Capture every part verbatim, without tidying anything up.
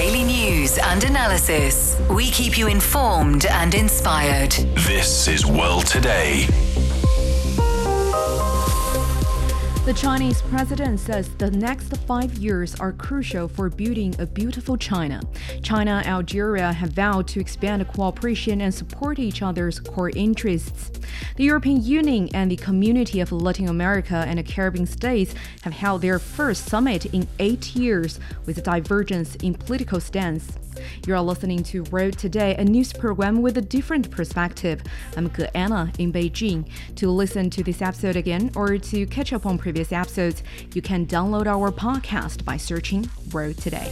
Daily news and analysis. We keep you informed and inspired. This is World Today. The Chinese president says the next five years are crucial for building a beautiful China. China and Algeria have vowed to expand cooperation and support each other's core interests. The European Union and the Community of Latin America and the Caribbean states have held their first summit in eight years with a divergence in political stance. You are listening to World Today, a news program with a different perspective. I'm Ge Anna in Beijing. To listen to this episode again or to catch up on previous episodes, you can download our podcast by searching World Today.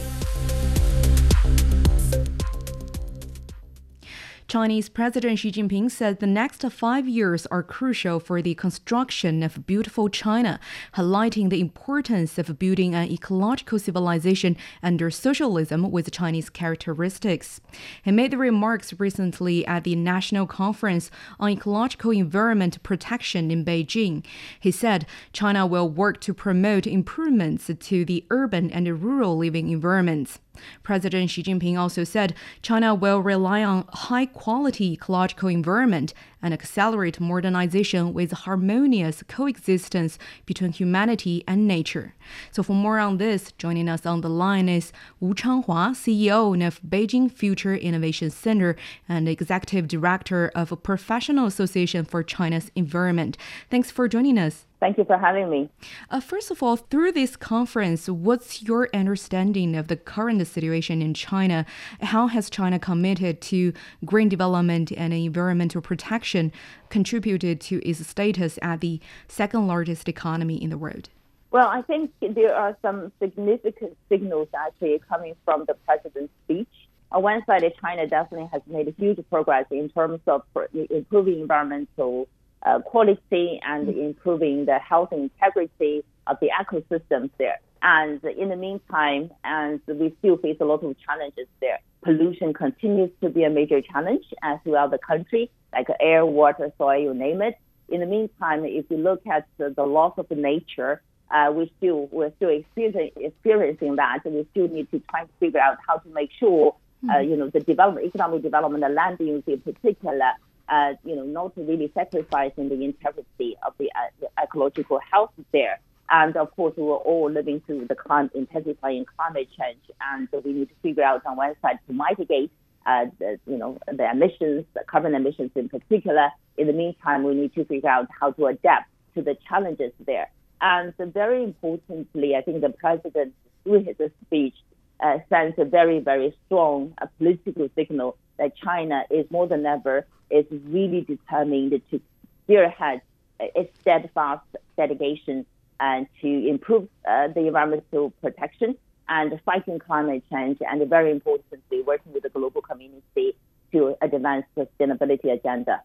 Chinese President Xi Jinping said the next five years are crucial for the construction of a beautiful China, highlighting the importance of building an ecological civilization under socialism with Chinese characteristics. He made the remarks recently at the National Conference on Ecological Environment Protection in Beijing. He said China will work to promote improvements to the urban and rural living environments. President Xi Jinping also said China will rely on high-quality ecological environment and accelerate modernization with harmonious coexistence between humanity and nature. So for more on this, joining us on the line is Wu Changhua, C E O of Beijing Future Innovation Center and Executive Director of a Professional Association for China's Environment. Thanks for joining us. Thank you for having me. Uh, first of all, through this conference, what's your understanding of the current situation in China? How has China committed to green development and environmental protection contributed to its status as the second largest economy in the world? Well, I think there are some significant signals actually coming from the president's speech. On one side, China definitely has made huge progress in terms of improving environmental Uh, quality and improving the health and integrity of the ecosystems there. And in the meantime, and we still face a lot of challenges there. Pollution continues to be a major challenge uh, throughout the country, like air, water, soil, you name it. In the meantime, if you look at the, the loss of nature, uh, we still, we're still experiencing, experiencing that. And we still need to try and figure out how to make sure, uh, you know, the development, economic development, and land use in particular, Uh, you know, not really sacrificing the integrity of the, uh, the ecological health there. And of course, we're all living through the climate, intensifying climate change, and so we need to figure out on one side to mitigate, uh, the, you know, the emissions, the carbon emissions in particular. In the meantime, we need to figure out how to adapt to the challenges there. And so very importantly, I think the president, through his speech, uh, sends a very, very strong uh, political signal that China is more than ever is really determined to spearhead its steadfast dedication and to improve uh, the environmental protection and fighting climate change, and very importantly, working with the global community to advance the sustainability agenda.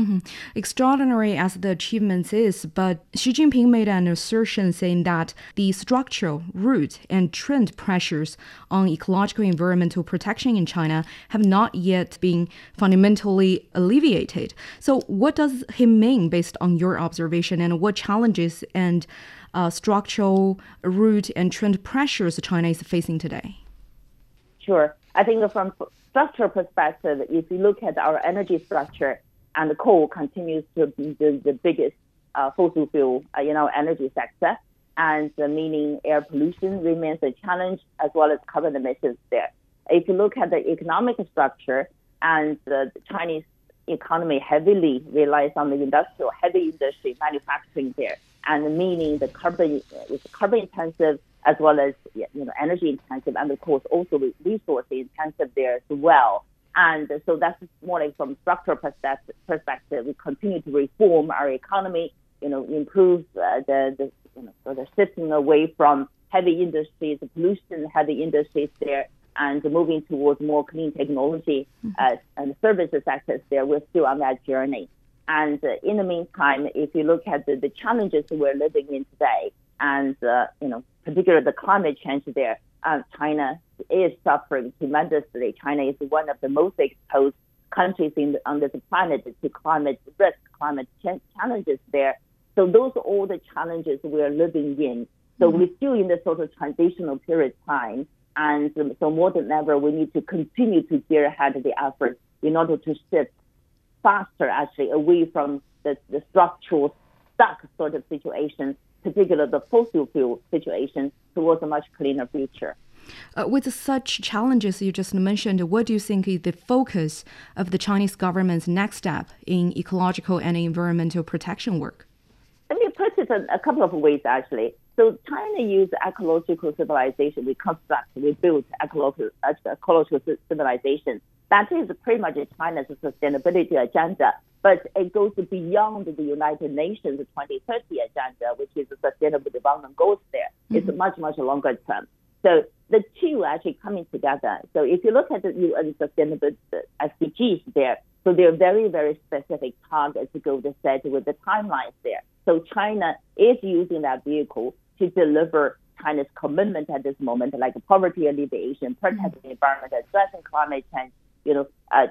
Mm-hmm. Extraordinary as the achievements is, but Xi Jinping made an assertion saying that the structural, root, and trend pressures on ecological environmental protection in China have not yet been fundamentally alleviated. So what does he mean based on your observation, and what challenges and uh, structural, root, and trend pressures China is facing today? Sure. I think from a structural perspective, if you look at our energy structure, and the coal continues to be the, the biggest uh, fossil fuel uh, in our energy sector, and uh, meaning air pollution remains a challenge as well as carbon emissions there. If you look at the economic structure, and uh, the Chinese economy heavily relies on the industrial, heavy industry manufacturing there, and meaning the carbon is carbon intensive as well as you know energy intensive, and of course also resource intensive there as well. And so that's more like from structural perspective. We continue to reform our economy, you know, improve uh, the, the, you know, sort of shifting away from heavy industries, the pollution heavy industries there, and moving towards more clean technology uh, and services sectors there. We're still on that journey. And uh, in the meantime, if you look at the, the challenges we're living in today, and, uh, you know, particularly the climate change there, Uh, China is suffering tremendously. China is one of the most exposed countries in the, on this planet to climate risk, climate ch- challenges there. So those are all the challenges we are living in. So mm-hmm. we're still in this sort of transitional period of time. And so more than ever, we need to continue to gear ahead the effort in order to shift faster, actually, away from the, the structural stuck sort of situation, particularly the fossil fuel situation, towards a much cleaner future. Uh, with such challenges you just mentioned, what do you think is the focus of the Chinese government's next step in ecological and environmental protection work? Let me put it in a couple of ways, actually. So China used ecological civilization. We construct, we build ecological, ecological civilization. That is pretty much China's sustainability agenda, but it goes beyond the United Nations twenty thirty agenda, which is the Sustainable Development Goals there. Mm-hmm. It's much, much longer term. So the two are actually coming together. So if you look at the U N Sustainable S D Gs there, so they're very, very specific targets to go to set with the timelines there. So China is using that vehicle to deliver China's commitment at this moment, like poverty alleviation, protecting the environment, addressing climate change, you know, uh,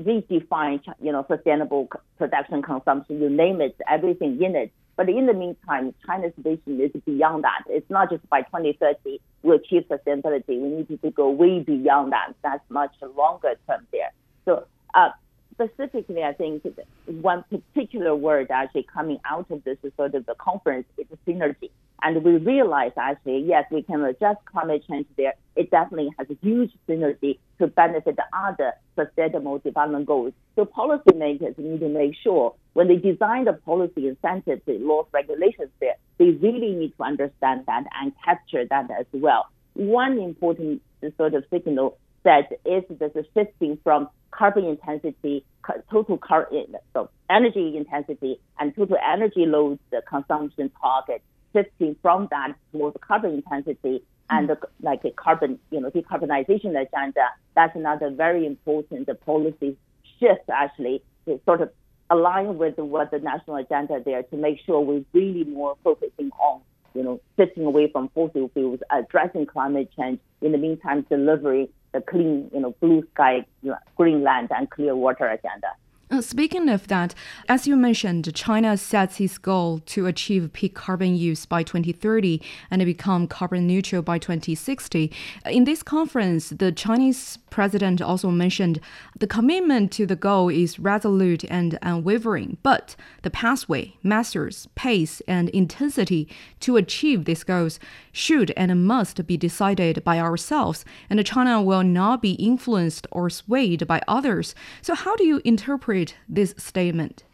redefine, you know, sustainable production, consumption, you name it, everything in it. But in the meantime, China's vision is beyond that. It's not just by twenty thirty we achieve sustainability. We need to go way beyond that. That's much longer term there. So uh, specifically, I think one particular word actually coming out of this is sort of the conference is synergy. And we realize actually, yes, we can address climate change there. It definitely has a huge synergy to benefit the other sustainable development goals. So policymakers need to make sure when they design the policy incentives, the laws, regulations there, they really need to understand that and capture that as well. One important sort of signal that is this is shifting from carbon intensity, total car, so energy intensity, and total energy loads the consumption target, shifting from that towards carbon intensity and the, like a carbon, you know, decarbonization agenda. That's another very important policy shift, actually, to sort of align with what the national agenda there to make sure we're really more focusing on, you know, shifting away from fossil fuels, addressing climate change, in the meantime, delivering the clean, you know, blue sky, you know, green land and clear water agenda. Speaking of that, as you mentioned, China sets its goal to achieve peak carbon use by twenty thirty and become carbon neutral by twenty sixty. In this conference, the Chinese president also mentioned the commitment to the goal is resolute and unwavering, but the pathway, methods, pace, and intensity to achieve these goals should and must be decided by ourselves, and China will not be influenced or swayed by others. So how do you interpret this statement?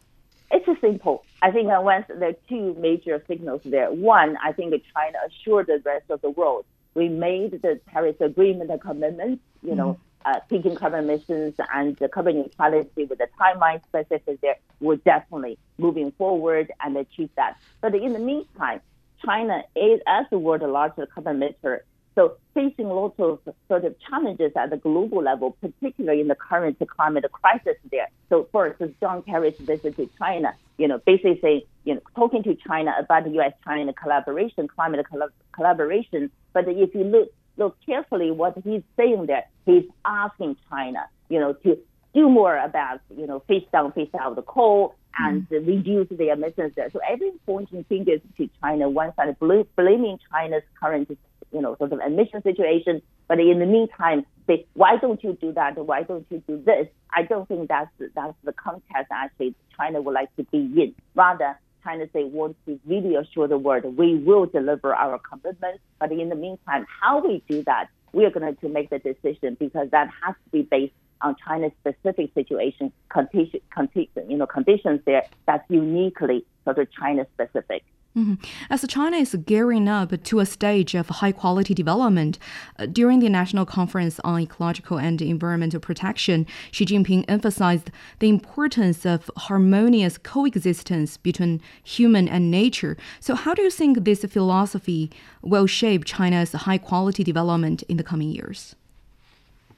It's simple. I think I went, there are two major signals there. One, I think China assured the rest of the world we made the Paris Agreement a commitment, you mm-hmm. know, uh, peaking carbon emissions and the carbon neutrality with the timeline specific there. We're definitely moving forward and achieve that. But in the meantime, China is, as the world's largest carbon emitter, so facing lots of sort of challenges at the global level, particularly in the current climate crisis there. So first, John Kerry's visit to China, you know, basically saying, you know, talking to China about the U S China collaboration, climate collab- collaboration. But if you look look carefully what he's saying there, he's asking China, you know, to do more about, you know, phase down, phase out the coal and mm. reduce the emissions there. So everyone's pointing fingers to China, one side bl- blaming China's current, you know, sort of emission situation. But in the meantime, say, why don't you do that? Why don't you do this? I don't think that's that's the context actually China would like to be in. Rather, China say wants to really assure the world we will deliver our commitments. But in the meantime, how we do that, we are going to make the decision because that has to be based on China's specific situation, condition, condition, you know, conditions there that's uniquely sort of China specific. Mm-hmm. As China is gearing up to a stage of high-quality development, uh, during the National Conference on Ecological and Environmental Protection, Xi Jinping emphasized the importance of harmonious coexistence between human and nature. So how do you think this philosophy will shape China's high-quality development in the coming years?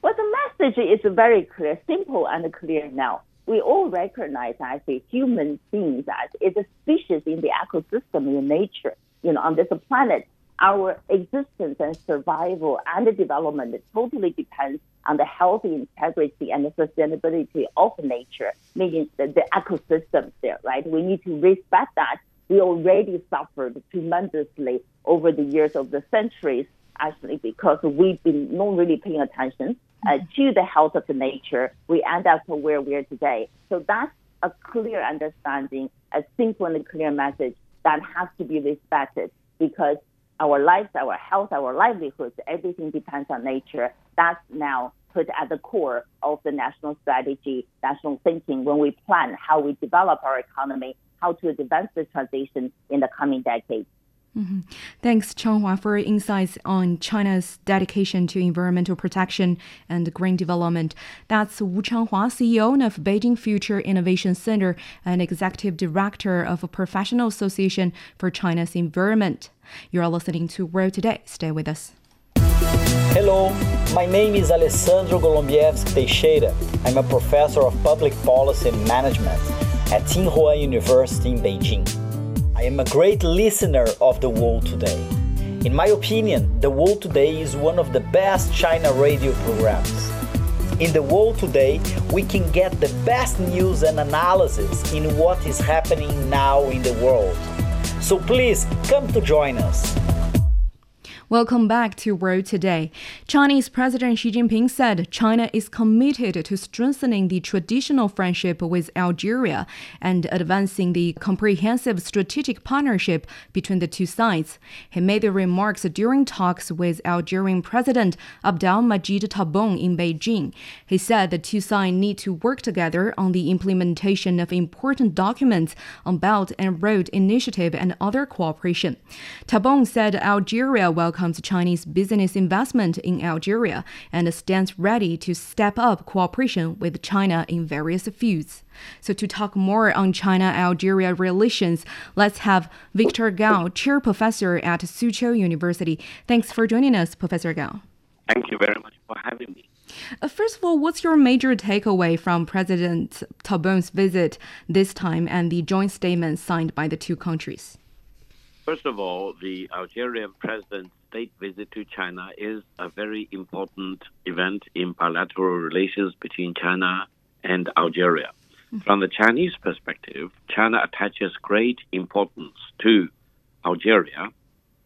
Well, the message is very clear, simple and clear now. We all recognize actually human beings as it's a species in the ecosystem, in nature, you know, on this planet. Our existence and survival and development totally depends on the healthy integrity and the sustainability of nature, meaning the, the ecosystem there, right? We need to respect that. We already suffered tremendously over the years of the centuries. actually, because we've been not really paying attention uh, to the health of the nature. We end up where we are today. So that's a clear understanding, a simple and clear message that has to be respected, because our lives, our health, our livelihoods, everything depends on nature. That's now put at the core of the national strategy, national thinking, when we plan how we develop our economy, how to advance the transition in the coming decades. Mm-hmm. Thanks, Changhua, for your insights on China's dedication to environmental protection and green development. That's Wu Changhua, C E O of Beijing Future Innovation Center and Executive Director of a Professional Association for China's Environment. You're listening to World Today. Stay with us. Hello, my name is Alessandro Golombievsky Teixeira. I'm a professor of public policy and management at Tsinghua University in Beijing. I am a great listener of The World Today. In my opinion, The World Today is one of the best China radio programs. In The World Today, we can get the best news and analysis in what is happening now in the world. So please, come to join us. Welcome back to World Today. Chinese President Xi Jinping said China is committed to strengthening the traditional friendship with Algeria and advancing the comprehensive strategic partnership between the two sides. He made the remarks during talks with Algerian President Abdelmadjid Tebboune in Beijing. He said the two sides need to work together on the implementation of important documents on Belt and Road Initiative and other cooperation. Tebboune said Algeria welcomes comes Chinese business investment in Algeria and stands ready to step up cooperation with China in various fields. So to talk more on China-Algeria relations, let's have Victor Gao, Chair Professor at Suzhou University. Thanks for joining us, Professor Gao. Thank you very much for having me. Uh, first of all, what's your major takeaway from President Tebboun's visit this time and the joint statement signed by the two countries? First of all, the Algerian president's state visit to China is a very important event in bilateral relations between China and Algeria. Mm-hmm. From the Chinese perspective, China attaches great importance to Algeria.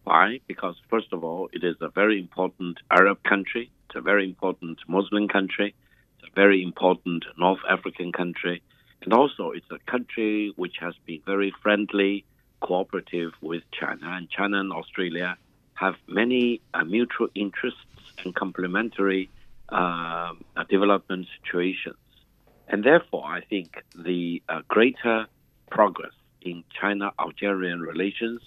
Why? Because, first of all, it is a very important Arab country, it's a very important Muslim country, it's a very important North African country, and also it's a country which has been very friendly, cooperative with China, and China and Australia have many uh, mutual interests and complementary uh, development situations. And therefore, I think the uh, greater progress in China-Algerian relations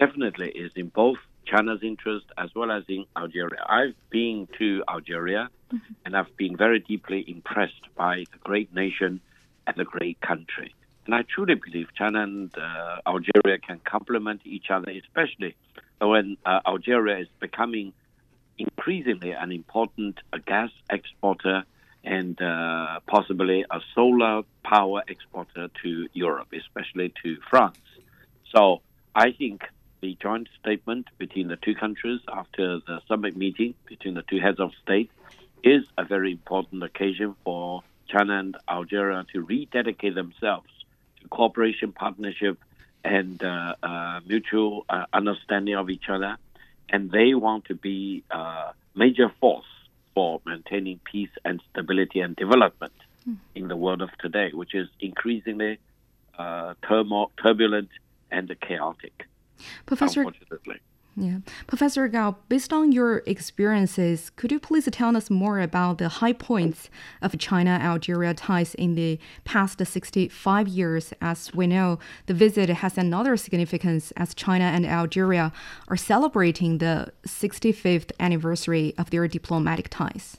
definitely is in both China's interest as well as in Algeria. I've been to Algeria, mm-hmm. and I've been very deeply impressed by the great nation and the great country. And I truly believe China and uh, Algeria can complement each other, especially when uh, Algeria is becoming increasingly an important uh, gas exporter and uh, possibly a solar power exporter to Europe, especially to France. So I think the joint statement between the two countries after the summit meeting between the two heads of state is a very important occasion for China and Algeria to rededicate themselves cooperation, partnership, and uh, uh, mutual uh, understanding of each other. And they want to be a major force for maintaining peace and stability and development mm. in the world of today, which is increasingly uh, turmoil, turbulent and chaotic, Professor- unfortunately. Yeah. Professor Gao, based on your experiences, could you please tell us more about the high points of China-Algeria ties in the past sixty-five years? As we know, the visit has another significance as China and Algeria are celebrating the sixty-fifth anniversary of their diplomatic ties.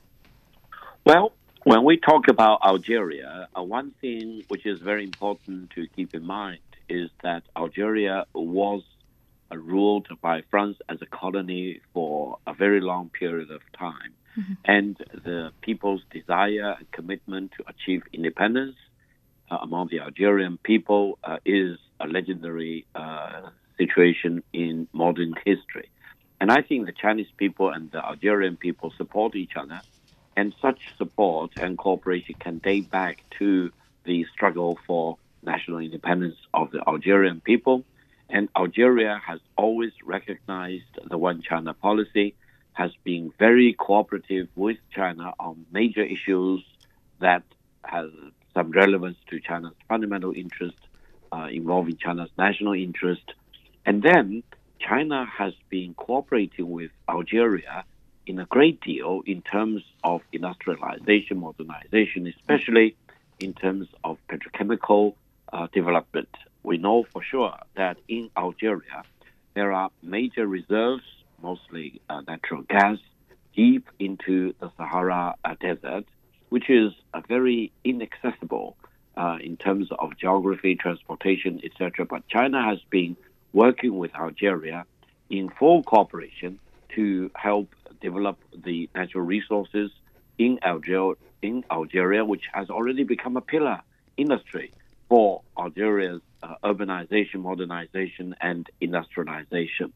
Well, when we talk about Algeria, uh, one thing which is very important to keep in mind is that Algeria was ruled by France as a colony for a very long period of time. Mm-hmm. And the people's desire and commitment to achieve independence uh, among the Algerian people uh, is a legendary uh, situation in modern history. And I think the Chinese people and the Algerian people support each other, and such support and cooperation can date back to the struggle for national independence of the Algerian people. And Algeria has always recognized the One China policy, has been very cooperative with China on major issues that have some relevance to China's fundamental interest, uh, involving China's national interest. And then China has been cooperating with Algeria in a great deal in terms of industrialization, modernization, especially in terms of petrochemical uh, development. We know for sure that in Algeria, there are major reserves, mostly uh, natural gas, deep into the Sahara uh, Desert, which is uh, very inaccessible uh, in terms of geography, transportation, et cetera. But China has been working with Algeria in full cooperation to help develop the natural resources in Algeria, in Algeria, which has already become a pillar industry for Algeria's uh, urbanization, modernization, and industrialization.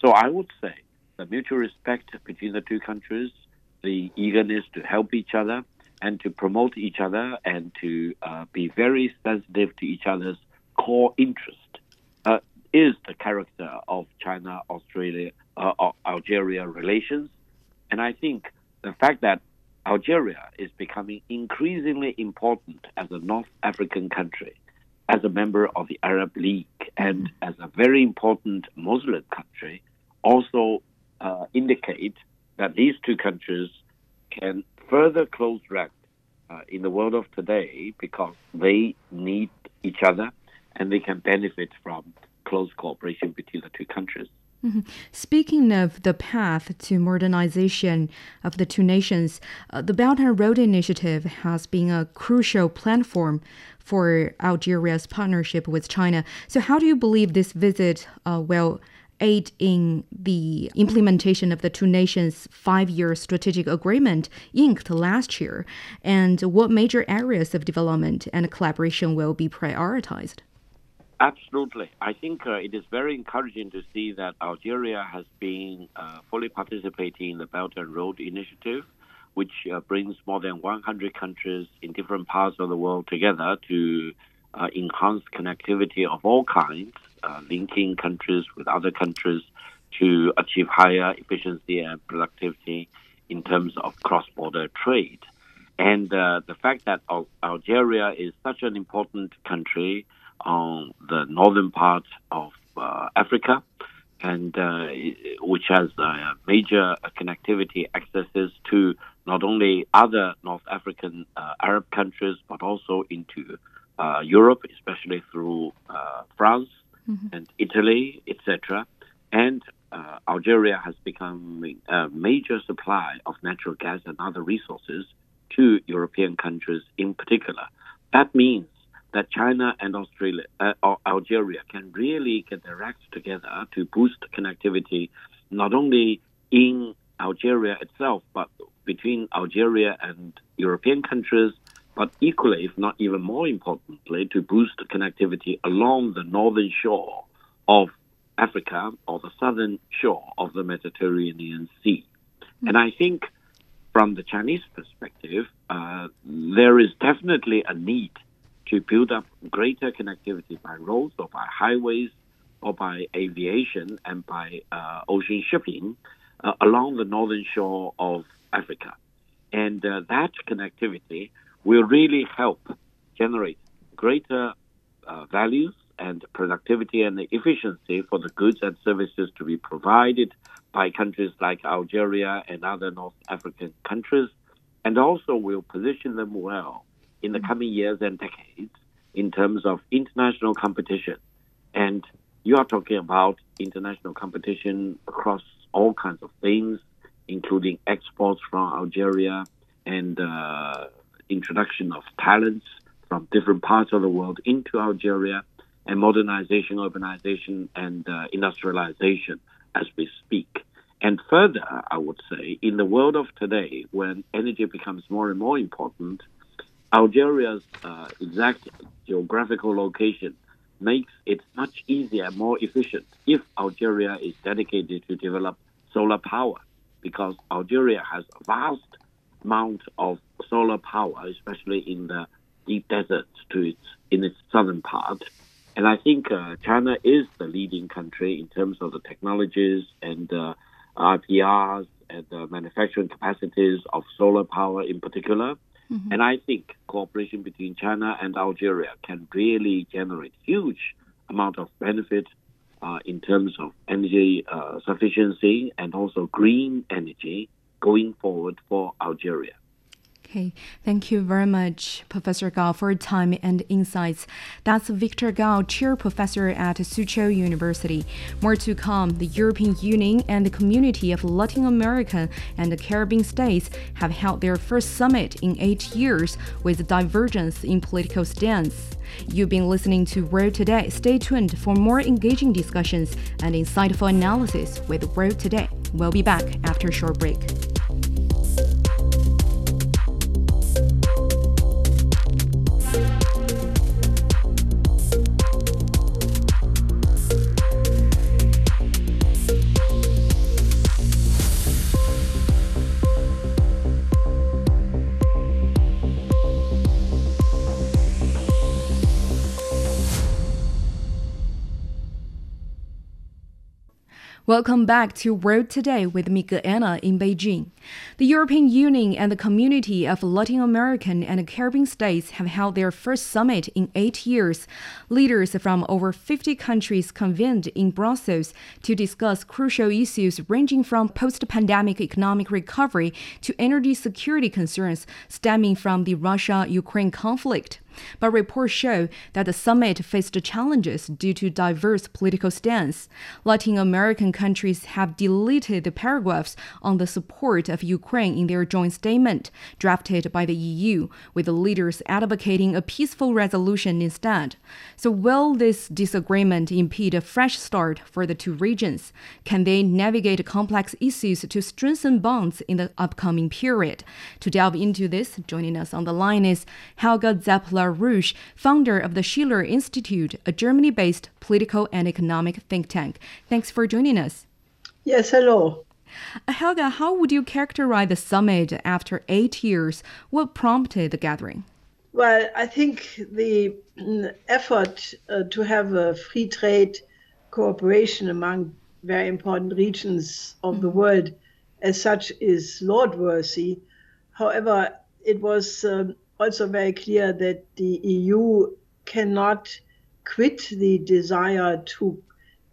So I would say the mutual respect between the two countries, the eagerness to help each other and to promote each other and to uh, be very sensitive to each other's core interest uh, is the character of China-Australia uh, Algeria relations. And I think the fact that Algeria is becoming increasingly important as a North African country, as a member of the Arab League, and as a very important Muslim country, also uh, indicate that these two countries can further close rank uh, in the world of today, because they need each other and they can benefit from close cooperation between the two countries. Speaking of the path to modernization of the two nations, uh, the Belt and Road Initiative has been a crucial platform for Algeria's partnership with China. So how do you believe this visit uh, will aid in the implementation of the two nations' five-year strategic agreement inked last year? And what major areas of development and collaboration will be prioritized? Absolutely. I think uh, it is very encouraging to see that Algeria has been uh, fully participating in the Belt and Road Initiative, which uh, brings more than one hundred countries in different parts of the world together to uh, enhance connectivity of all kinds, uh, linking countries with other countries to achieve higher efficiency and productivity in terms of cross-border trade. And uh, the fact that Al- Algeria is such an important country on the northern part of uh, Africa, and uh, which has uh, major connectivity accesses to not only other North African uh, Arab countries, but also into uh, Europe, especially through uh, France mm-hmm. and Italy, et cetera. And uh, Algeria has become a major supply of natural gas and other resources to European countries in particular. That means that China and Australia, uh, or Algeria can really get their acts together to boost connectivity, not only in Algeria itself, but between Algeria and European countries, but equally, if not even more importantly, to boost connectivity along the northern shore of Africa or the southern shore of the Mediterranean Sea. Mm-hmm. And I think from the Chinese perspective, uh, there is definitely a need to build up greater connectivity by roads or by highways or by aviation and by uh, ocean shipping uh, along the northern shore of Africa. And uh, that connectivity will really help generate greater uh, values and productivity and efficiency for the goods and services to be provided by countries like Algeria and other North African countries, and also will position them well in the coming years and decades in terms of international competition. And you are talking about international competition across all kinds of things, including exports from Algeria and uh, introduction of talents from different parts of the world into Algeria, and modernization, urbanization, and uh, industrialization as we speak. And further, I would say, in the world of today, when energy becomes more and more important, Algeria's uh, exact geographical location makes it much easier and more efficient if Algeria is dedicated to develop solar power, because Algeria has a vast amount of solar power, especially in the deep deserts to its, in its southern part. And I think uh, China is the leading country in terms of the technologies and uh, R P Rs at the manufacturing capacities of solar power in particular. Mm-hmm. And I think cooperation between China and Algeria can really generate huge amount of benefit uh, in terms of energy uh, sufficiency and also green energy going forward for Algeria. Okay. Thank you very much, Professor Gao, for your time and insights. That's Victor Gao, Chair Professor at Suzhou University. More to come, the European Union and the community of Latin American and the Caribbean states have held their first summit in eight years with divergence in political stance. You've been listening to World Today. Stay tuned for more engaging discussions and insightful analysis with World Today. We'll be back after a short break. Welcome back to World Today with me, Anna, in Beijing. The European Union and the community of Latin American and Caribbean states have held their first summit in eight years. Leaders from over fifty countries convened in Brussels to discuss crucial issues ranging from post-pandemic economic recovery to energy security concerns stemming from the Russia-Ukraine conflict. But reports show that the summit faced challenges due to diverse political stance. Latin American countries have deleted the paragraphs on the support of Ukraine in their joint statement, drafted by the E U, with the leaders advocating a peaceful resolution instead. So will this disagreement impede a fresh start for the two regions? Can they navigate complex issues to strengthen bonds in the upcoming period? To delve into this, joining us on the line is Helga Zepp-LaRouche, founder of the Schiller Institute, a Germany-based political and economic think tank. Thanks for joining us. Yes, hello. Helga, how would you characterize the summit after eight years? What prompted the gathering? Well, I think the effort uh, to have a free trade cooperation among very important regions of mm-hmm. the world as such is laudworthy. However, it was Um, also very clear that the E U cannot quit the desire to,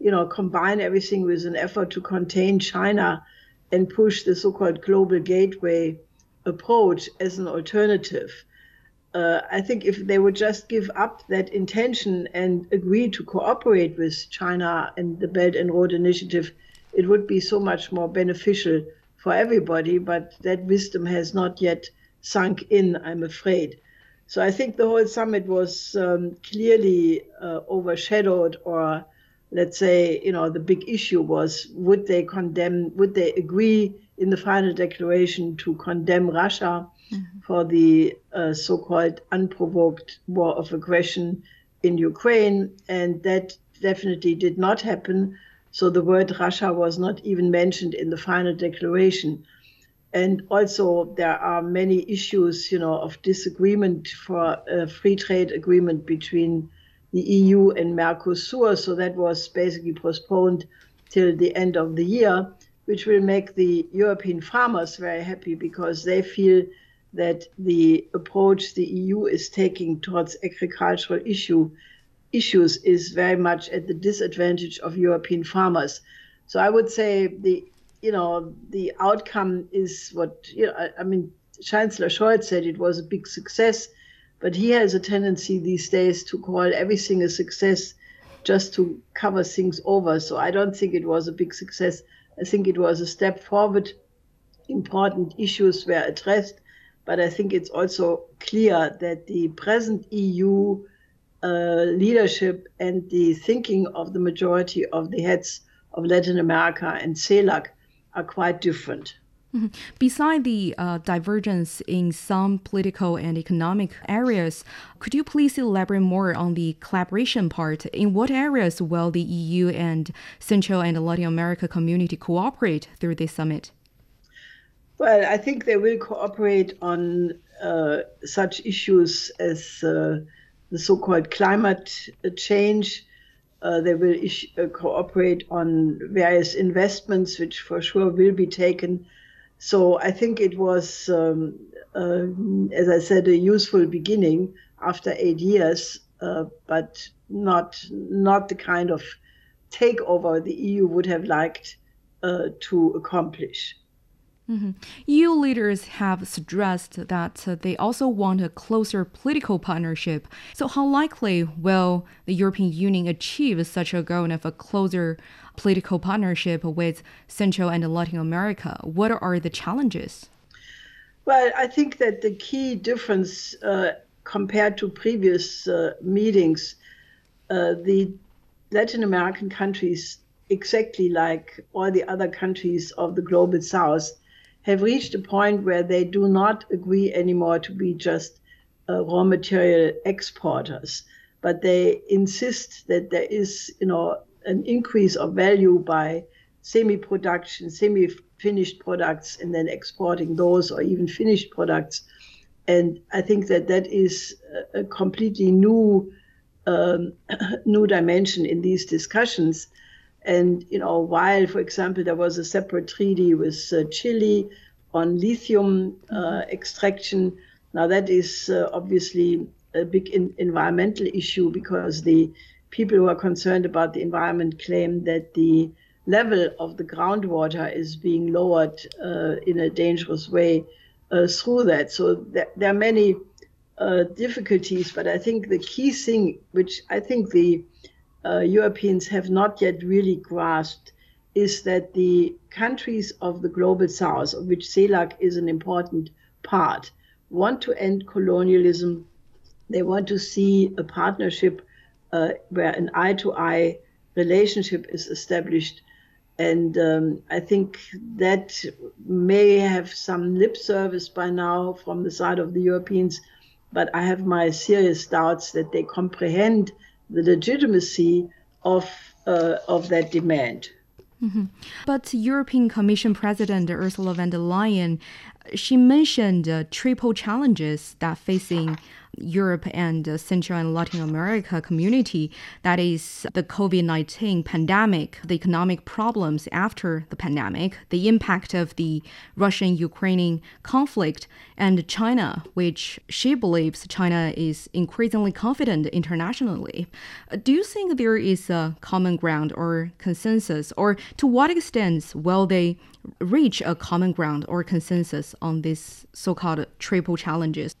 you know, combine everything with an effort to contain China and push the so-called global gateway approach as an alternative. Uh, I think if they would just give up that intention and agree to cooperate with China and the Belt and Road Initiative, it would be so much more beneficial for everybody, but that wisdom has not yet sunk in, I'm afraid. So I think the whole summit was um, clearly uh, overshadowed, or let's say, you know, the big issue was, would they condemn, would they agree in the final declaration to condemn Russia mm-hmm. for the uh, so-called unprovoked war of aggression in Ukraine? And that definitely did not happen. So the word Russia was not even mentioned in the final declaration. And also, there are many issues, you know, of disagreement for a free trade agreement between the E U and Mercosur. So that was basically postponed till the end of the year, which will make the European farmers very happy because they feel that the approach the E U is taking towards agricultural issue, issues is very much at the disadvantage of European farmers. So I would say the You know, the outcome is what, you know, I, I mean, Chancellor Scholz said it was a big success, but he has a tendency these days to call everything a success just to cover things over. So I don't think it was a big success. I think it was a step forward. Important issues were addressed, but I think it's also clear that the present E U uh, leadership and the thinking of the majority of the heads of Latin America and CELAC are quite different. Mm-hmm. Besides the uh, divergence in some political and economic areas, could you please elaborate more on the collaboration part? In what areas will the E U and Central and Latin America community cooperate through this summit? Well, I think they will cooperate on uh, such issues as uh, the so-called climate change. Uh, they will ish, uh, cooperate on various investments, which for sure will be taken So I think it was, um, uh, as I said, a useful beginning after eight years, uh, but not not the kind of takeover the E U would have liked uh, to accomplish. Mm-hmm. E U leaders have stressed that uh, they also want a closer political partnership. So how likely will the European Union achieve such a goal of a closer political partnership with Central and Latin America? What are the challenges? Well, I think that the key difference uh, compared to previous uh, meetings, uh, the Latin American countries, exactly like all the other countries of the Global South, have reached a point where they do not agree anymore to be just uh, raw material exporters, but they insist that there is, you know, an increase of value by semi-production, semi-finished products, and then exporting those or even finished products. And I think that that is a completely new, um, new dimension in these discussions. And, you know, while, for example, there was a separate treaty with uh, Chile on lithium uh, extraction, now that is uh, obviously a big in environmental issue, because the people who are concerned about the environment claim that the level of the groundwater is being lowered uh, in a dangerous way uh, through that. So th there are many uh, difficulties, but I think the key thing, which I think the Uh, Europeans have not yet really grasped, is that the countries of the Global South, of which CELAC is an important part, want to end colonialism. They want to see a partnership uh, where an eye-to-eye relationship is established. And um, I think that may have some lip service by now from the side of the Europeans, but I have my serious doubts that they comprehend the legitimacy of uh, of that demand. Mm-hmm. But European Commission President Ursula von der Leyen, she mentioned uh, triple challenges that facing Europe and uh, Central and Latin America community. That is the COVID nineteen pandemic, the economic problems after the pandemic, the impact of the Russian-Ukrainian conflict, and China, which she believes China is increasingly confident internationally. Do you think there is a common ground or consensus, or to what extent will they reach a common ground or consensus on these so-called triple challenges?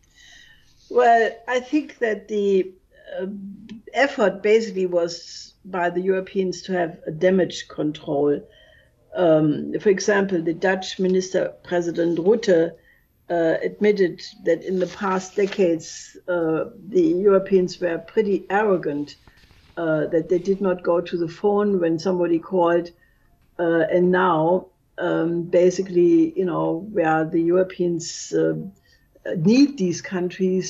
Well, I think that the uh, effort basically was by the Europeans to have a damage control. Um, for example, the Dutch Minister President Rutte uh, admitted that in the past decades, uh, the Europeans were pretty arrogant, uh, that they did not go to the phone when somebody called, uh, and now, Um, basically, you know, where the Europeans uh, need these countries,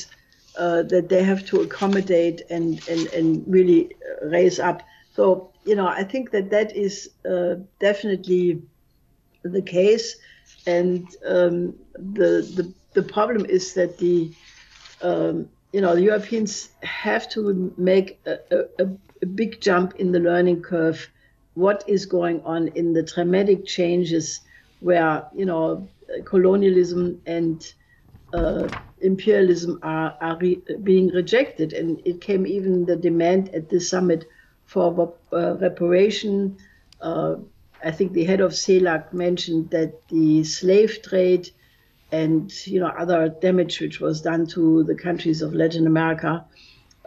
uh, that they have to accommodate and, and, and really raise up. So, you know, I think that that is uh, definitely the case. And um, the, the the problem is that the, um, you know, the Europeans have to make a, a, a big jump in the learning curve. What is going on in the dramatic changes where, you know, colonialism and uh, imperialism are, are re being rejected. And it came even the demand at this summit for uh, reparation. Uh, I think the head of CELAC mentioned that the slave trade and, you know, other damage which was done to the countries of Latin America,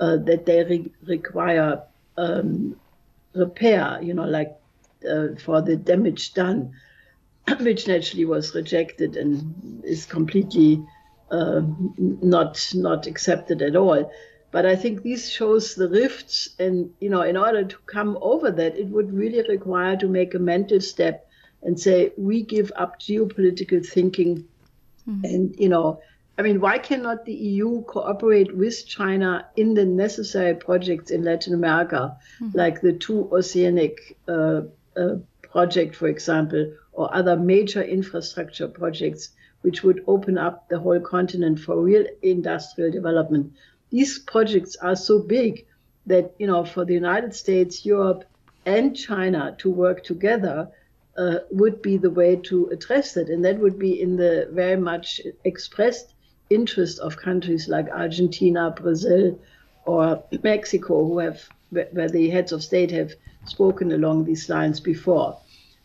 uh, that they re require um, repair, you know, like uh, for the damage done, which naturally was rejected and is completely uh, not not accepted at all. But I think this shows the rifts, and, you know, in order to come over that, it would really require to make a mental step and say, we give up geopolitical thinking. Mm-hmm. And, you know, I mean, why cannot the E U cooperate with China in the necessary projects in Latin America, mm-hmm. like the two Oceanic uh, uh, project, for example, or other major infrastructure projects, which would open up the whole continent for real industrial development? These projects are so big that, you know, for the United States, Europe, and China to work together uh, would be the way to address that. And that would be in the very much expressed interest of countries like Argentina, Brazil, or Mexico, who have, where the heads of state have spoken along these lines before.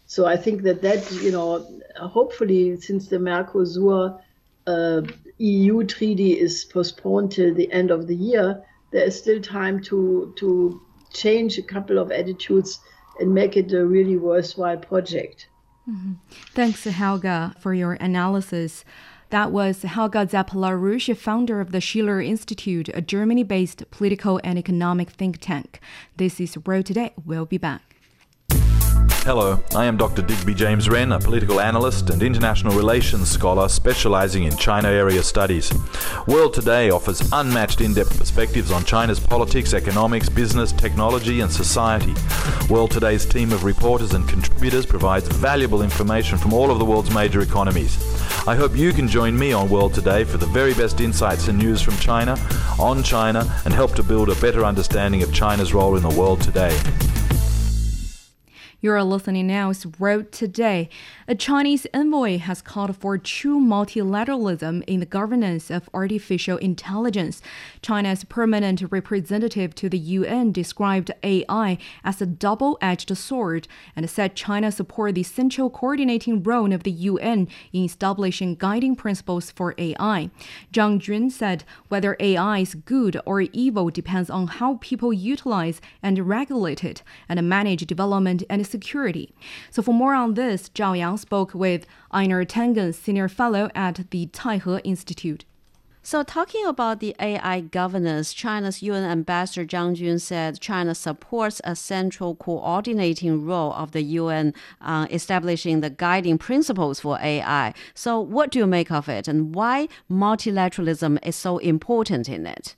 So I think that that, you know, hopefully since the Mercosur uh, E U treaty is postponed till the end of the year, there is still time to to change a couple of attitudes and make it a really worthwhile project. Mm-hmm. Thanks, Helga, for your analysis. That was Helga Zepp-LaRouche, founder of the Schiller Institute, a Germany-based political and economic think tank. This is World Today. We'll be back. Hello, I am Doctor Digby James Wren, a political analyst and international relations scholar specializing in China area studies. World Today offers unmatched in-depth perspectives on China's politics, economics, business, technology and society. World Today's team of reporters and contributors provides valuable information from all of the world's major economies. I hope you can join me on World Today for the very best insights and news from China, on China, and help to build a better understanding of China's role in the world today. You're listening now to Road Today. A Chinese envoy has called for true multilateralism in the governance of artificial intelligence. China's permanent representative to the U N described A I as a double-edged sword and said China supports the central coordinating role of the U N in establishing guiding principles for A I. Zhang Jun said whether A I is good or evil depends on how people utilize and regulate it and manage development and security. So for more on this, Zhao Yang spoke with Einar Tangen, senior fellow at the Taihe Institute. So talking about the A I governance, China's U N ambassador Zhang Jun said China supports a central coordinating role of the U N uh, establishing the guiding principles for A I. So what do you make of it, and why multilateralism is so important in it?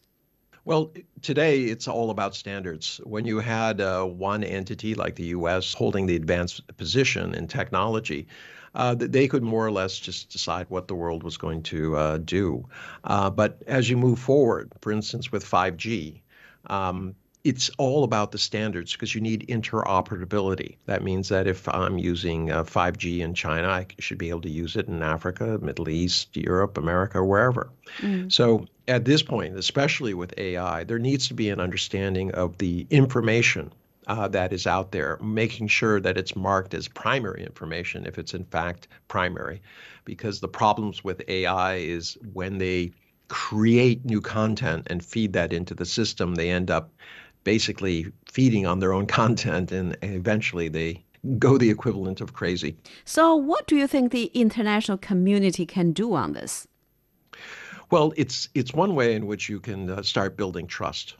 Well, today it's all about standards. When you had uh, one entity like the U S holding the advanced position in technology, uh, they could more or less just decide what the world was going to uh, do. Uh, but as you move forward, for instance, with five G, um, it's all about the standards because you need interoperability. That means that if I'm using uh, five G in China, I should be able to use it in Africa, Middle East, Europe, America, wherever. Mm. So at this point, especially with A I, there needs to be an understanding of the information uh, that is out there, making sure that it's marked as primary information if it's in fact primary, because the problems with A I is when they create new content and feed that into the system, they end up basically feeding on their own content, and eventually they go the equivalent of crazy. So what do you think the international community can do on this? Well, it's it's one way in which you can uh, start building trust.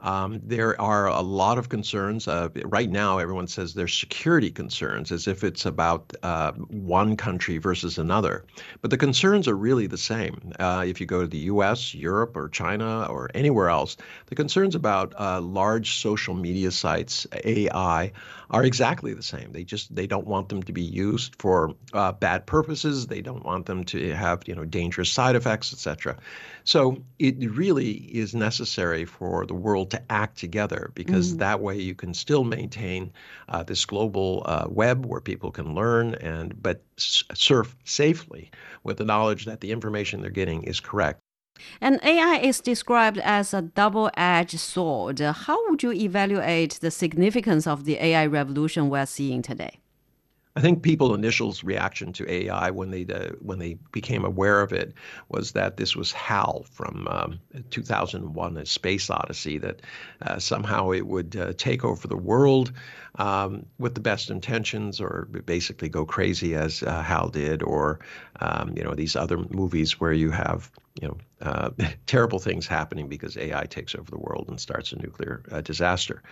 Um, there are a lot of concerns. Uh, right now, everyone says there's security concerns as if it's about uh, one country versus another. But the concerns are really the same. Uh, if you go to the U S, Europe, or China, or anywhere else, the concerns about uh, large social media sites, A I, are exactly the same. They just they don't want them to be used for uh, bad purposes. They don't want them to have, you know, dangerous side effects, et cetera. So it really is necessary for the world to act together, because mm-hmm. that way you can still maintain uh, this global uh, web where people can learn and but s- surf safely with the knowledge that the information they're getting is correct. And A I is described as a double-edged sword. How would you evaluate the significance of the A I revolution we're seeing today? I think people's initial reaction to A I when they uh, when they became aware of it was that this was HAL from um, two thousand one, A Space Odyssey, that uh, somehow it would uh, take over the world um, with the best intentions, or basically go crazy as uh, HAL did, or um, you know, these other movies where you have, you know, uh, terrible things happening because A I takes over the world and starts a nuclear uh, disaster.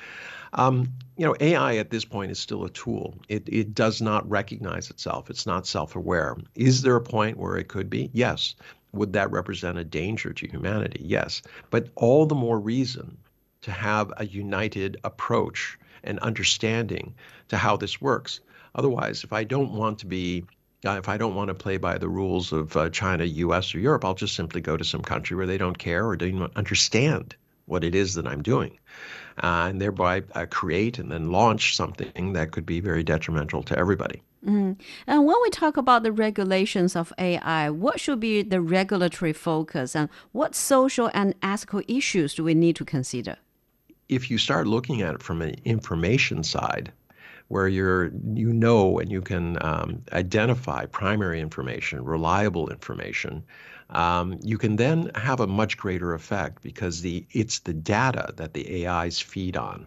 Um, you know, A I at this point is still a tool. It it does not recognize itself. It's not self-aware. Is there a point where it could be? Yes. Would that represent a danger to humanity? Yes. But all the more reason to have a united approach and understanding to how this works. Otherwise, if I don't want to be Uh, if I don't want to play by the rules of uh, China, U S, or Europe, I'll just simply go to some country where they don't care or don't understand what it is that I'm doing, uh, and thereby uh, create and then launch something that could be very detrimental to everybody. Mm. And when we talk about the regulations of A I, what should be the regulatory focus and what social and ethical issues do we need to consider? If you start looking at it from an information side, where you're, you know and you can um, identify primary information, reliable information, um, you can then have a much greater effect because the it's the data that the A Is feed on.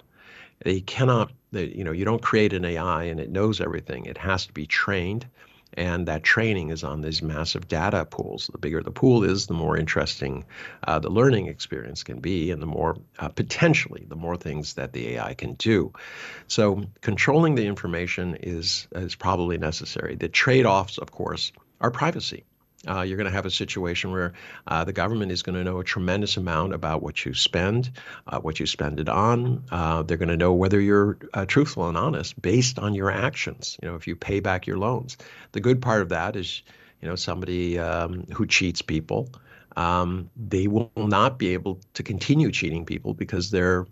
They cannot, they, you know, you don't create an A I and it knows everything. It has to be trained, and that training is on these massive data pools. The bigger the pool is, the more interesting uh, the learning experience can be, and the more, uh, potentially, the more things that the A I can do. So controlling the information is, is probably necessary. The trade-offs, of course, are privacy. Uh, you're going to have a situation where uh, the government is going to know a tremendous amount about what you spend, uh, what you spend it on. Uh, they're going to know whether you're uh, truthful and honest based on your actions, you know, if you pay back your loans. The good part of that is, you know, somebody um, who cheats people, um, they will not be able to continue cheating people because their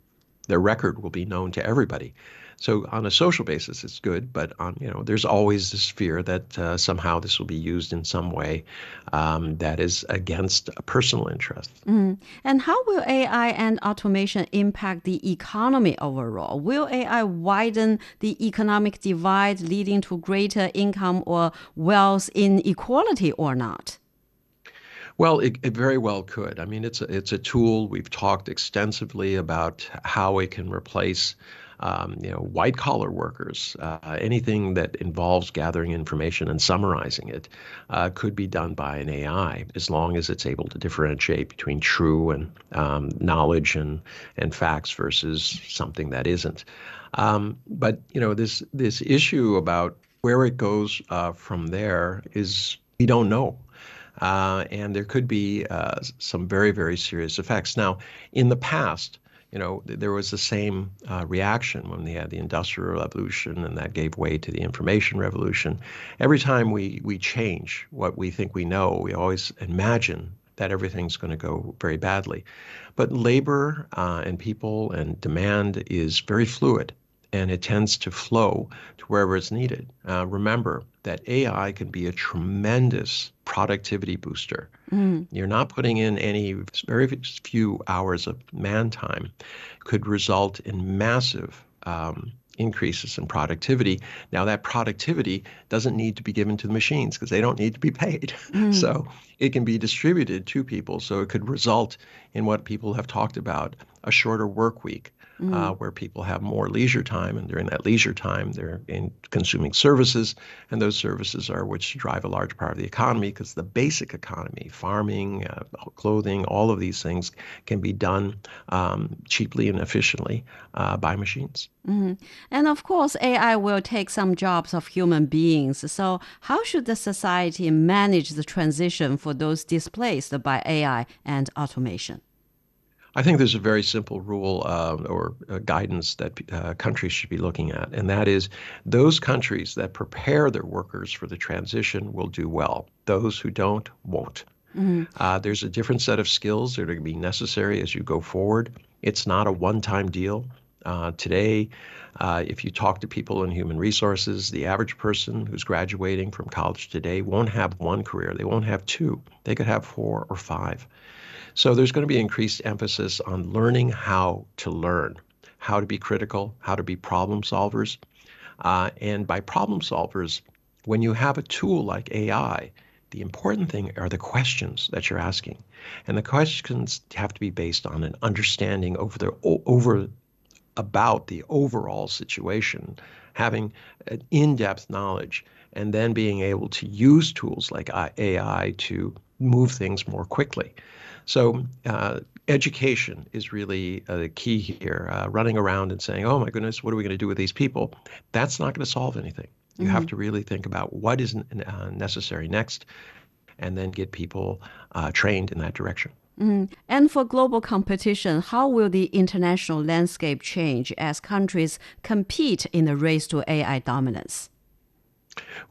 their record will be known to everybody. So on a social basis, it's good, but on, you know, there's always this fear that uh, somehow this will be used in some way um, that is against a personal interest. Mm. And how will A I and automation impact the economy overall? Will A I widen the economic divide, leading to greater income or wealth inequality or not? Well, it, it very well could. I mean, it's a, it's a tool. We've talked extensively about how it can replace Um, you know, white-collar workers, uh, anything that involves gathering information and summarizing it uh, could be done by an A I, as long as it's able to differentiate between true and um, knowledge and, and facts versus something that isn't. Um, but, you know, this, this issue about where it goes uh, from there is we don't know. Uh, and there could be uh, some very, very serious effects. Now, in the past, you know, there was the same uh, reaction when they had the Industrial Revolution, and that gave way to the Information Revolution. Every time we, we change what we think we know, we always imagine that everything's going to go very badly. But labor uh, and people and demand is very fluid, and it tends to flow to wherever it's needed. Uh, remember that A I can be a tremendous productivity booster. Mm. You're not putting in any, very few hours of man time could result in massive um, increases in productivity. Now, that productivity doesn't need to be given to the machines because they don't need to be paid. Mm. So it can be distributed to people. So it could result in what people have talked about, a shorter work week, mm. uh, where people have more leisure time. And during that leisure time, they're in consuming services. And those services are which drive a large part of the economy, because the basic economy, farming, uh, clothing, all of these things can be done um, cheaply and efficiently uh, by machines. Mm-hmm. And of course, A I will take some jobs of human beings. So how should the society manage the transition for those displaced by A I and automation? I think there's a very simple rule uh, or uh, guidance that uh, countries should be looking at, and that is those countries that prepare their workers for the transition will do well. Those who don't, won't. Mm-hmm. Uh, there's a different set of skills that are going to be necessary as you go forward. It's not a one-time deal. Uh, today, uh, if you talk to people in human resources, the average person who's graduating from college today won't have one career. They won't have two. They could have four or five. So there's going to be increased emphasis on learning how to learn, how to be critical, how to be problem solvers. Uh, and by problem solvers, when you have a tool like A I, the important thing are the questions that you're asking. And the questions have to be based on an understanding over the over about the overall situation, having an in-depth knowledge, and then being able to use tools like A I to move things more quickly. So uh, education is really uh, the key here. Uh, running around and saying, oh my goodness, what are we going to do with these people? That's not going to solve anything. You mm-hmm. have to really think about what is uh, necessary next, and then get people uh, trained in that direction. Mm. And for global competition, how will the international landscape change as countries compete in the race to A I dominance?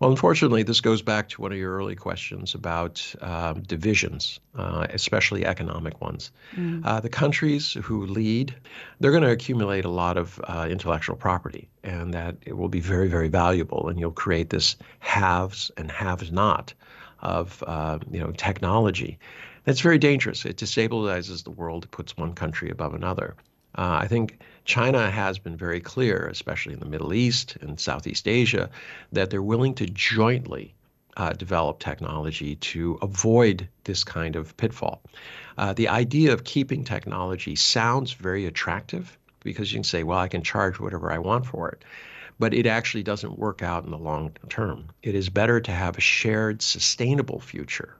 Well, unfortunately, this goes back to one of your early questions about uh, divisions, uh, especially economic ones. Mm. Uh, the countries who lead, they're going to accumulate a lot of uh, intellectual property, and that it will be very, very valuable. And you'll create this haves and have-not of uh, you know, technology. That's very dangerous. It destabilizes the world, puts one country above another. Uh, I think China has been very clear, especially in the Middle East and Southeast Asia, that they're willing to jointly uh, develop technology to avoid this kind of pitfall. Uh, the idea of keeping technology sounds very attractive because you can say, well, I can charge whatever I want for it, but it actually doesn't work out in the long term. It is better to have a shared, sustainable future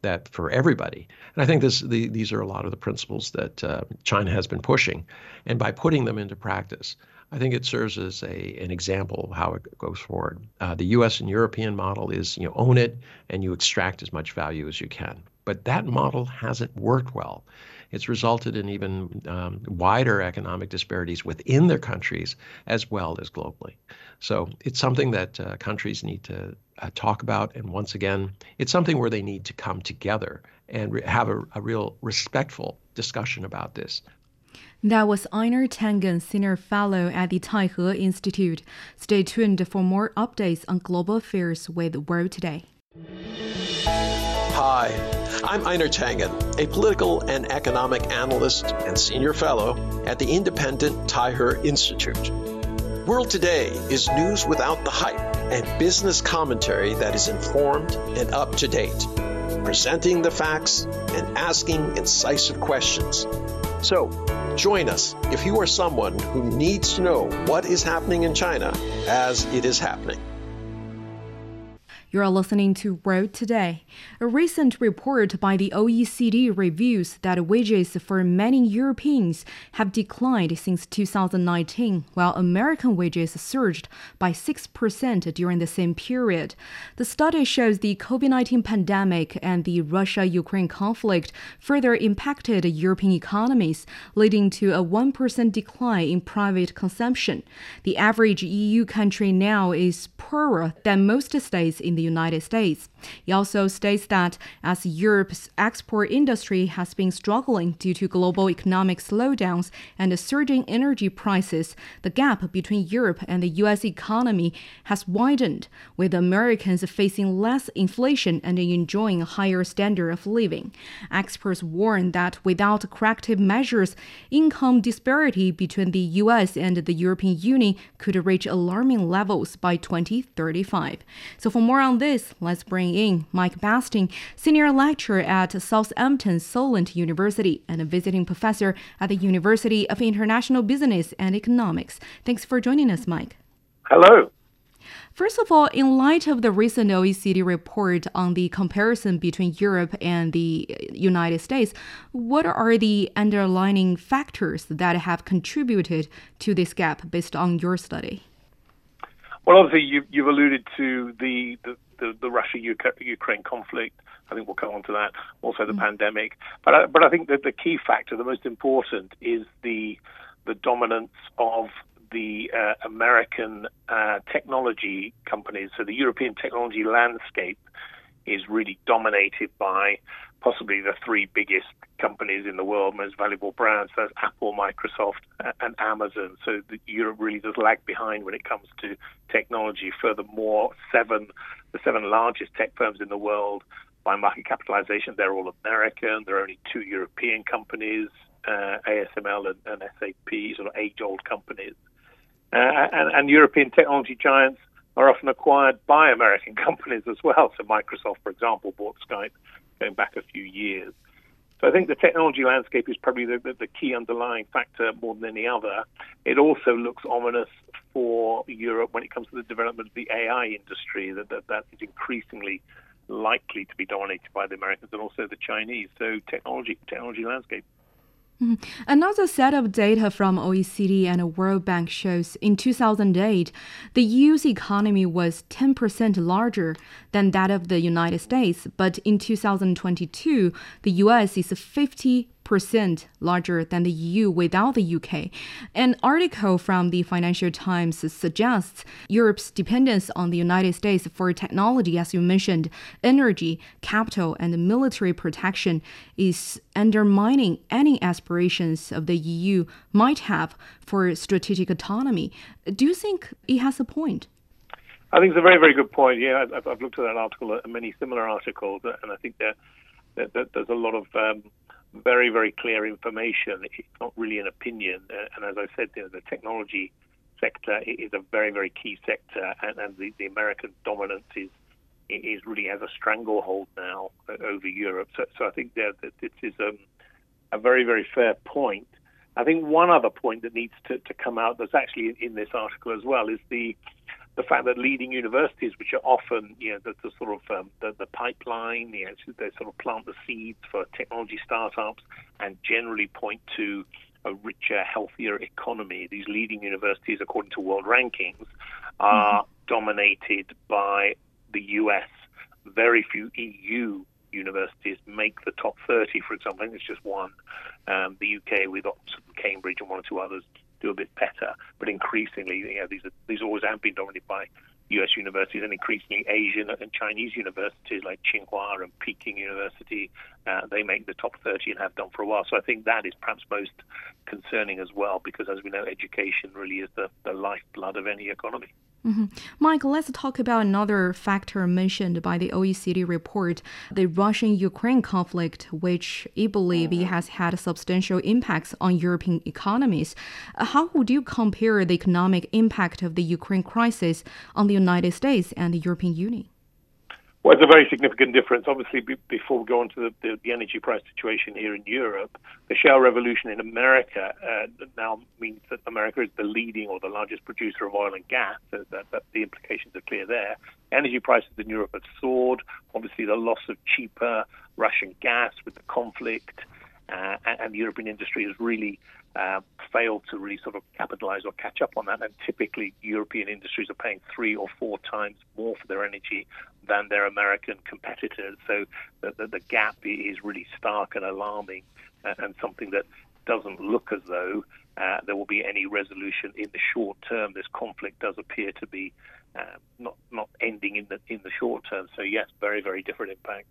that for everybody. And I think this, the, these are a lot of the principles that uh, China has been pushing. And by putting them into practice, I think it serves as a, an example of how it goes forward. Uh, the U S and European model is, you know, own it and you extract as much value as you can. But that model hasn't worked well. It's resulted in even um, wider economic disparities within their countries as well as globally. So it's something that uh, countries need to uh, talk about. And once again, it's something where they need to come together and re- have a, a real respectful discussion about this. That was Einar Tangen, Senior Fellow at the Taihe Institute. Stay tuned for more updates on global affairs with World Today. Hi, I'm Einar Tangen, a political and economic analyst and senior fellow at the independent Taihe Institute. World Today is news without the hype and business commentary that is informed and up to date, presenting the facts and asking incisive questions. So, join us if you are someone who needs to know what is happening in China as it is happening. You're listening to World Today. A recent report by the O E C D reveals that wages for many Europeans have declined since two thousand nineteen, while American wages surged by six percent during the same period. The study shows the COVID nineteen pandemic and the Russia-Ukraine conflict further impacted European economies, leading to a one percent decline in private consumption. The average E U country now is poorer than most states in the United States. He also states that as Europe's export industry has been struggling due to global economic slowdowns and surging energy prices, the gap between Europe and the U S economy has widened, with Americans facing less inflation and enjoying a higher standard of living. Experts warn that without corrective measures, income disparity between the U S and the European Union could reach alarming levels by twenty thirty-five. So for more on this, let's bring in Mike Bastin, Senior Lecturer at Southampton Solent University and a visiting professor at the University of International Business and Economics. Thanks for joining us, Mike. Hello. First of all, in light of the recent O E C D report on the comparison between Europe and the United States, what are the underlying factors that have contributed to this gap based on your study? Well, obviously, you, you've alluded to the, the, the, the Russia-Ukraine conflict. I think we'll come on to that. Also, the mm-hmm. pandemic. But I, but I think that the key factor, the most important, is the the dominance of the uh, American uh, technology companies. So the European technology landscape is really dominated by possibly the three biggest companies in the world, most valuable brands. That's Apple, Microsoft, and Amazon. So the, Europe really does lag behind when it comes to technology. Furthermore, seven, the seven largest tech firms in the world by market capitalization, they're all American. There are only two European companies, uh, A S M L and, and S A P, sort of age-old companies. Uh, and, and European technology giants are often acquired by American companies as well. So Microsoft, for example, bought Skype going back a few years. So I think the technology landscape is probably the, the, the key underlying factor more than any other. It also looks ominous for Europe when it comes to the development of the A I industry, that that, that is increasingly likely to be dominated by the Americans and also the Chinese. So technology, technology landscape. Another set of data from O E C D and the World Bank shows in two thousand eight, the E U's economy was ten percent larger than that of the United States. But in two thousand twenty-two, the U S is fifty percent twelve percent larger than the E U without the U K. An article from the Financial Times suggests Europe's dependence on the United States for technology, as you mentioned, energy, capital, and military protection is undermining any aspirations of the E U might have for strategic autonomy. Do you think it has a point? I think it's a very, very good point. Yeah, I've, I've looked at that article and many similar articles, and I think that, that, that there's a lot of um, very, very clear information. It's not really an opinion. And as I said, you know, the technology sector is a very, very key sector, and, and the, the American dominance is is really has a stranglehold now over Europe. So, so I think that, that this is um, a very, very fair point. I think one other point that needs to, to come out that's actually in, in this article as well is the the fact that leading universities, which are often, you know, the, the sort of um, the, the pipeline, you know, they sort of plant the seeds for technology startups and generally point to a richer, healthier economy. These leading universities, according to world rankings, are mm-hmm. dominated by the U S. Very few E U universities make the top thirty, for example. I think it's just one. Um, the U K, we've got Cambridge and one or two others, do a bit better, but increasingly, you know, these are, these always have been dominated by U S universities, and increasingly Asian and Chinese universities like Tsinghua and Peking University, uh, they make the top thirty and have done for a while. So I think that is perhaps most concerning as well, because as we know, education really is the, the lifeblood of any economy. Mm-hmm. Mike, let's talk about another factor mentioned by the O E C D report, the Russian-Ukraine conflict, which it believes mm-hmm. has had substantial impacts on European economies. How would you compare the economic impact of the Ukraine crisis on the United States and the European Union? Well, it's a very significant difference. Obviously, b- before we go on to the, the, the energy price situation here in Europe, the shale revolution in America uh, now means that America is the leading or the largest producer of oil and gas. So that, that the implications are clear there. Energy prices in Europe have soared. Obviously, the loss of cheaper Russian gas with the conflict, uh, and, and the European industry has really uh, failed to really sort of capitalize or catch up on that. And typically, European industries are paying three or four times more for their energy than their American competitors. So the, the, the gap is really stark and alarming, uh, and something that doesn't look as though uh, there will be any resolution in the short term. This conflict does appear to be uh, not not ending in the in the short term. So yes, very, very different impact.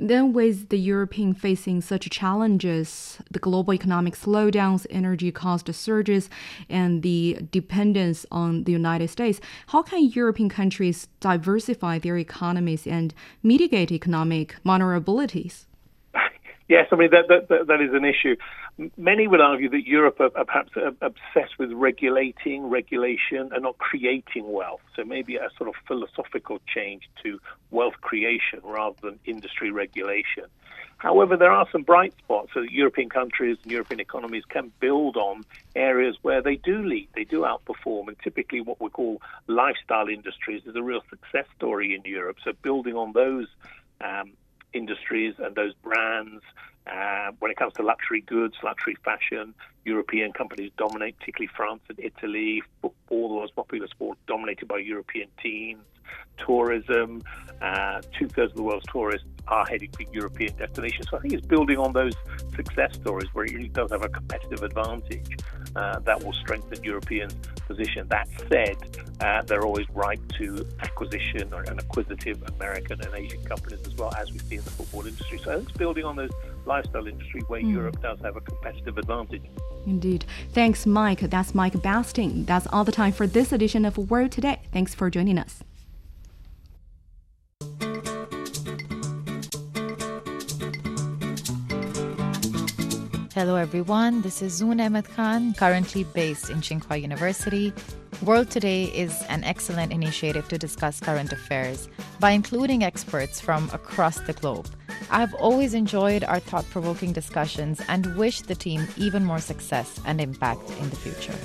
Then with the European facing such challenges, the global economic slowdowns, energy cost surges, and the dependence on the United States, how can European countries diversify their economies and mitigate economic vulnerabilities? Yes, I mean, that, that, that is an issue. Many would argue that Europe are perhaps obsessed with regulating, regulation, and not creating wealth. So maybe a sort of philosophical change to wealth creation rather than industry regulation. However, there are some bright spots so that European countries and European economies can build on areas where they do lead, they do outperform, and typically what we call lifestyle industries is a real success story in Europe. So building on those um industries and those brands. Uh, when it comes to luxury goods, luxury fashion, European companies dominate, particularly France and Italy. Football, the most popular sport, dominated by European teams. Tourism, uh, two-thirds of the world's tourists are heading for European destinations. So I think it's building on those success stories where it really does have a competitive advantage uh, that will strengthen European position. That said, uh, they're always ripe to acquisition or an acquisitive American and Asian companies as well, as we see in the football industry. So I think it's building on those lifestyle industry where mm. Europe does have a competitive advantage. Indeed. Thanks, Mike. That's Mike Bastin. That's all the time for this edition of World Today. Thanks for joining us. Hello everyone, this is Zoon Ahmed Khan, currently based in Tsinghua University. World Today is an excellent initiative to discuss current affairs by including experts from across the globe. I've always enjoyed our thought-provoking discussions and wish the team even more success and impact in the future.